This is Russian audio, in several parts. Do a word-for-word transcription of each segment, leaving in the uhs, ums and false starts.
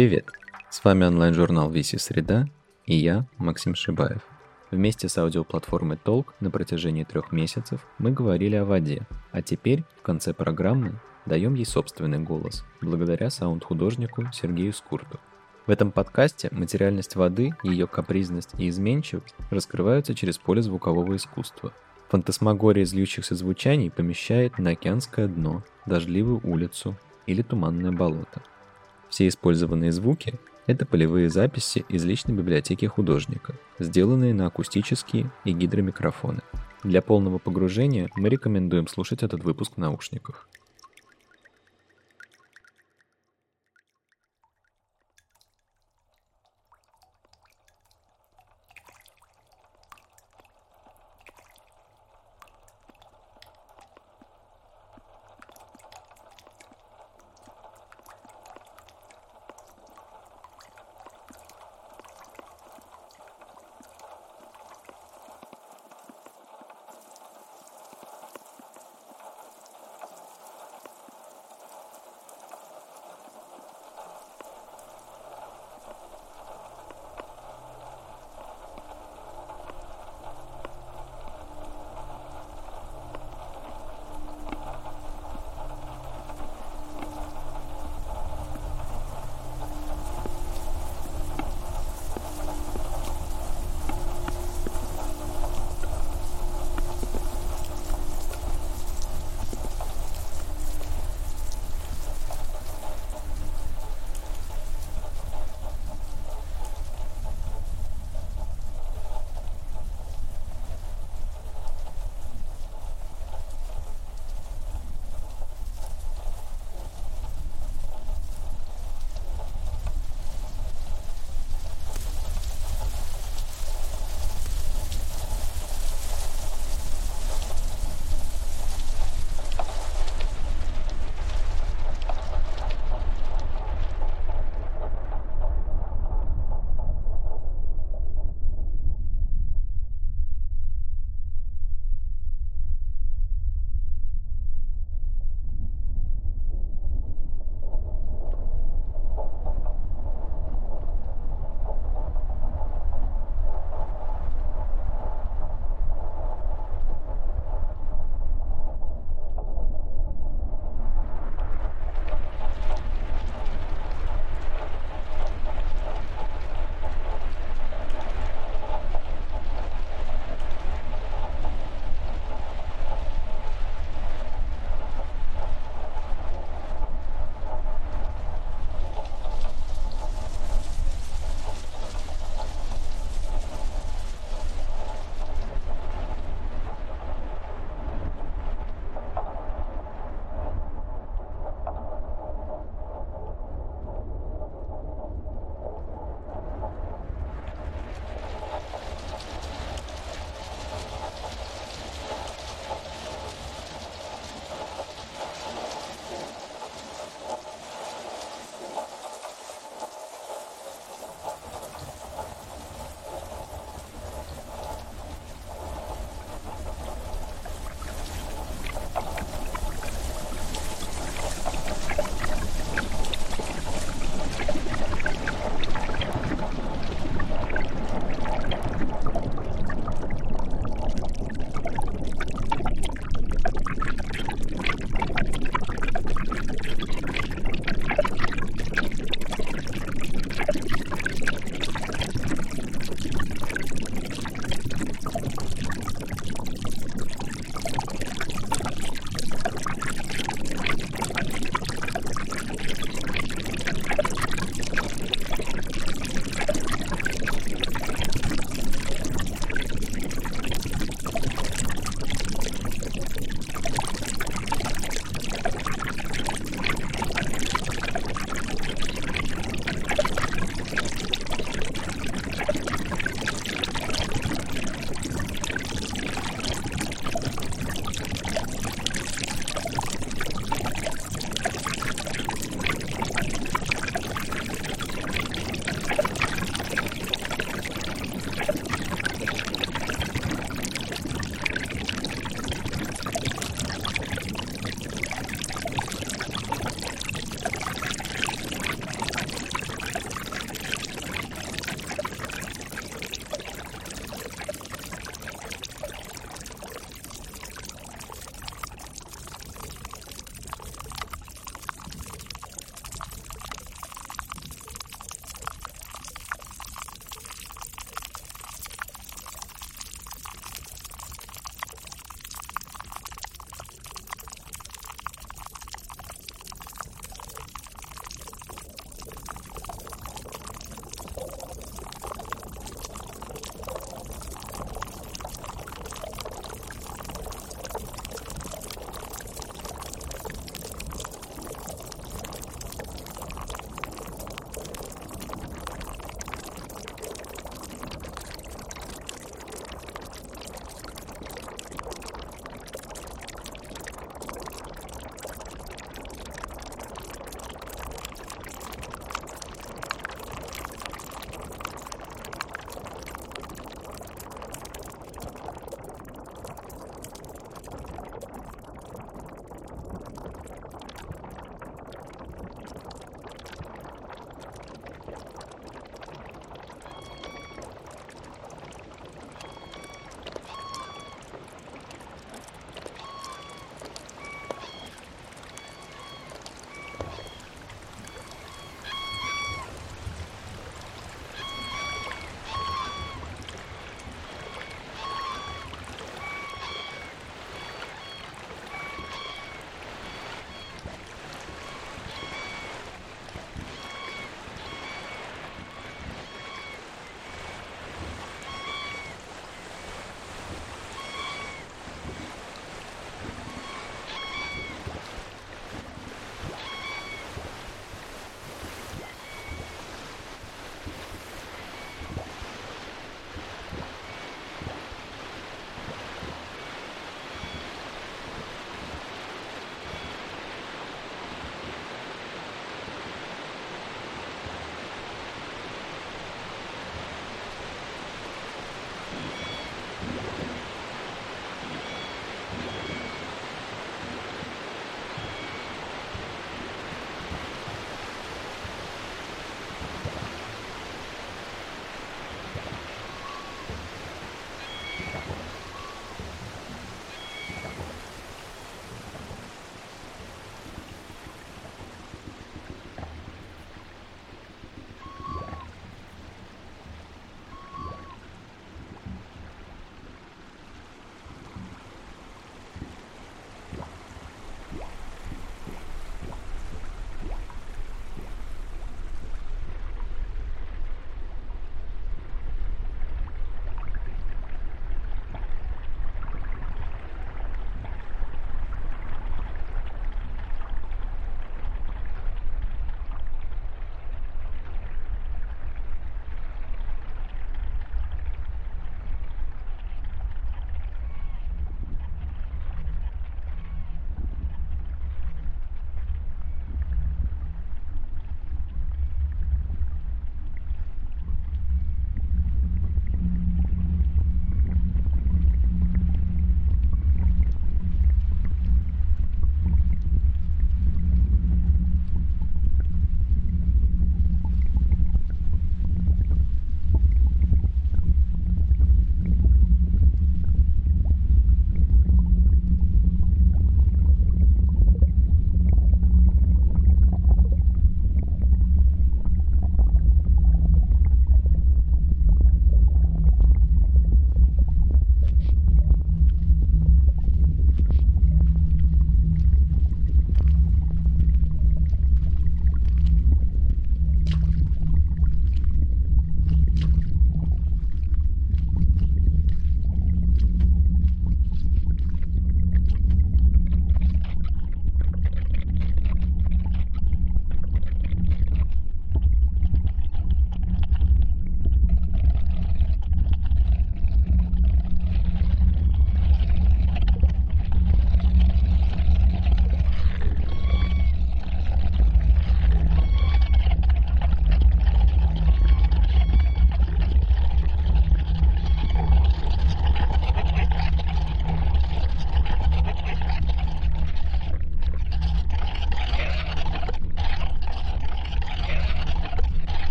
Привет! С вами онлайн-журнал ви–а–си Среда и я, Максим Шибаев. Вместе с аудиоплатформой Толк на протяжении трех месяцев мы говорили о воде, а теперь в конце программы даем ей собственный голос, благодаря саунд-художнику Сергею Скурту. В этом подкасте материальность воды, ее капризность и изменчивость раскрываются через поле звукового искусства. Фантасмагория изльющихся звучаний помещает на океанское дно, дождливую улицу или туманное болото. Все использованные звуки – это полевые записи из личной библиотеки художника, сделанные на акустические и гидромикрофоны. Для полного погружения мы рекомендуем слушать этот выпуск в наушниках.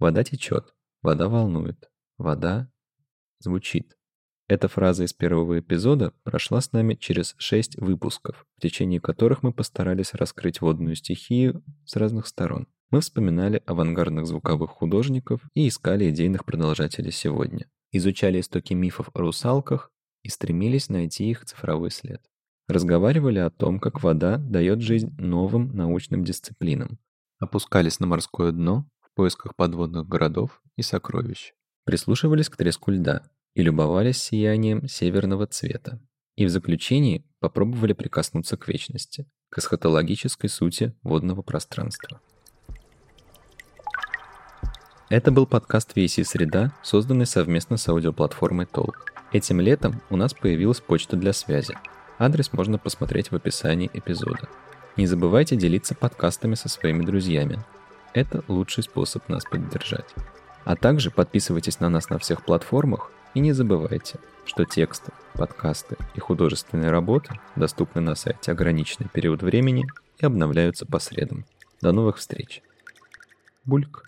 Вода течет, вода волнует, вода звучит. Эта фраза из первого эпизода прошла с нами через шесть выпусков, в течение которых мы постарались раскрыть водную стихию с разных сторон. Мы вспоминали авангардных звуковых художников и искали идейных продолжателей сегодня. Изучали истоки мифов о русалках и стремились найти их цифровой след. Разговаривали о том, как вода дает жизнь новым научным дисциплинам. Опускались на морское дно в поисках подводных городов и сокровищ. Прислушивались к треску льда и любовались сиянием северного цвета. И в заключении попробовали прикоснуться к вечности, к эсхатологической сути водного пространства. Это был подкаст ви и си «Среда», созданный совместно с аудиоплатформой «Толк». Этим летом у нас появилась почта для связи. Адрес можно посмотреть в описании эпизода. Не забывайте делиться подкастами со своими друзьями. Это лучший способ нас поддержать. А также подписывайтесь на нас на всех платформах и не забывайте, что тексты, подкасты и художественные работы доступны на сайте ограниченный период времени и обновляются по средам. До новых встреч. Бульк.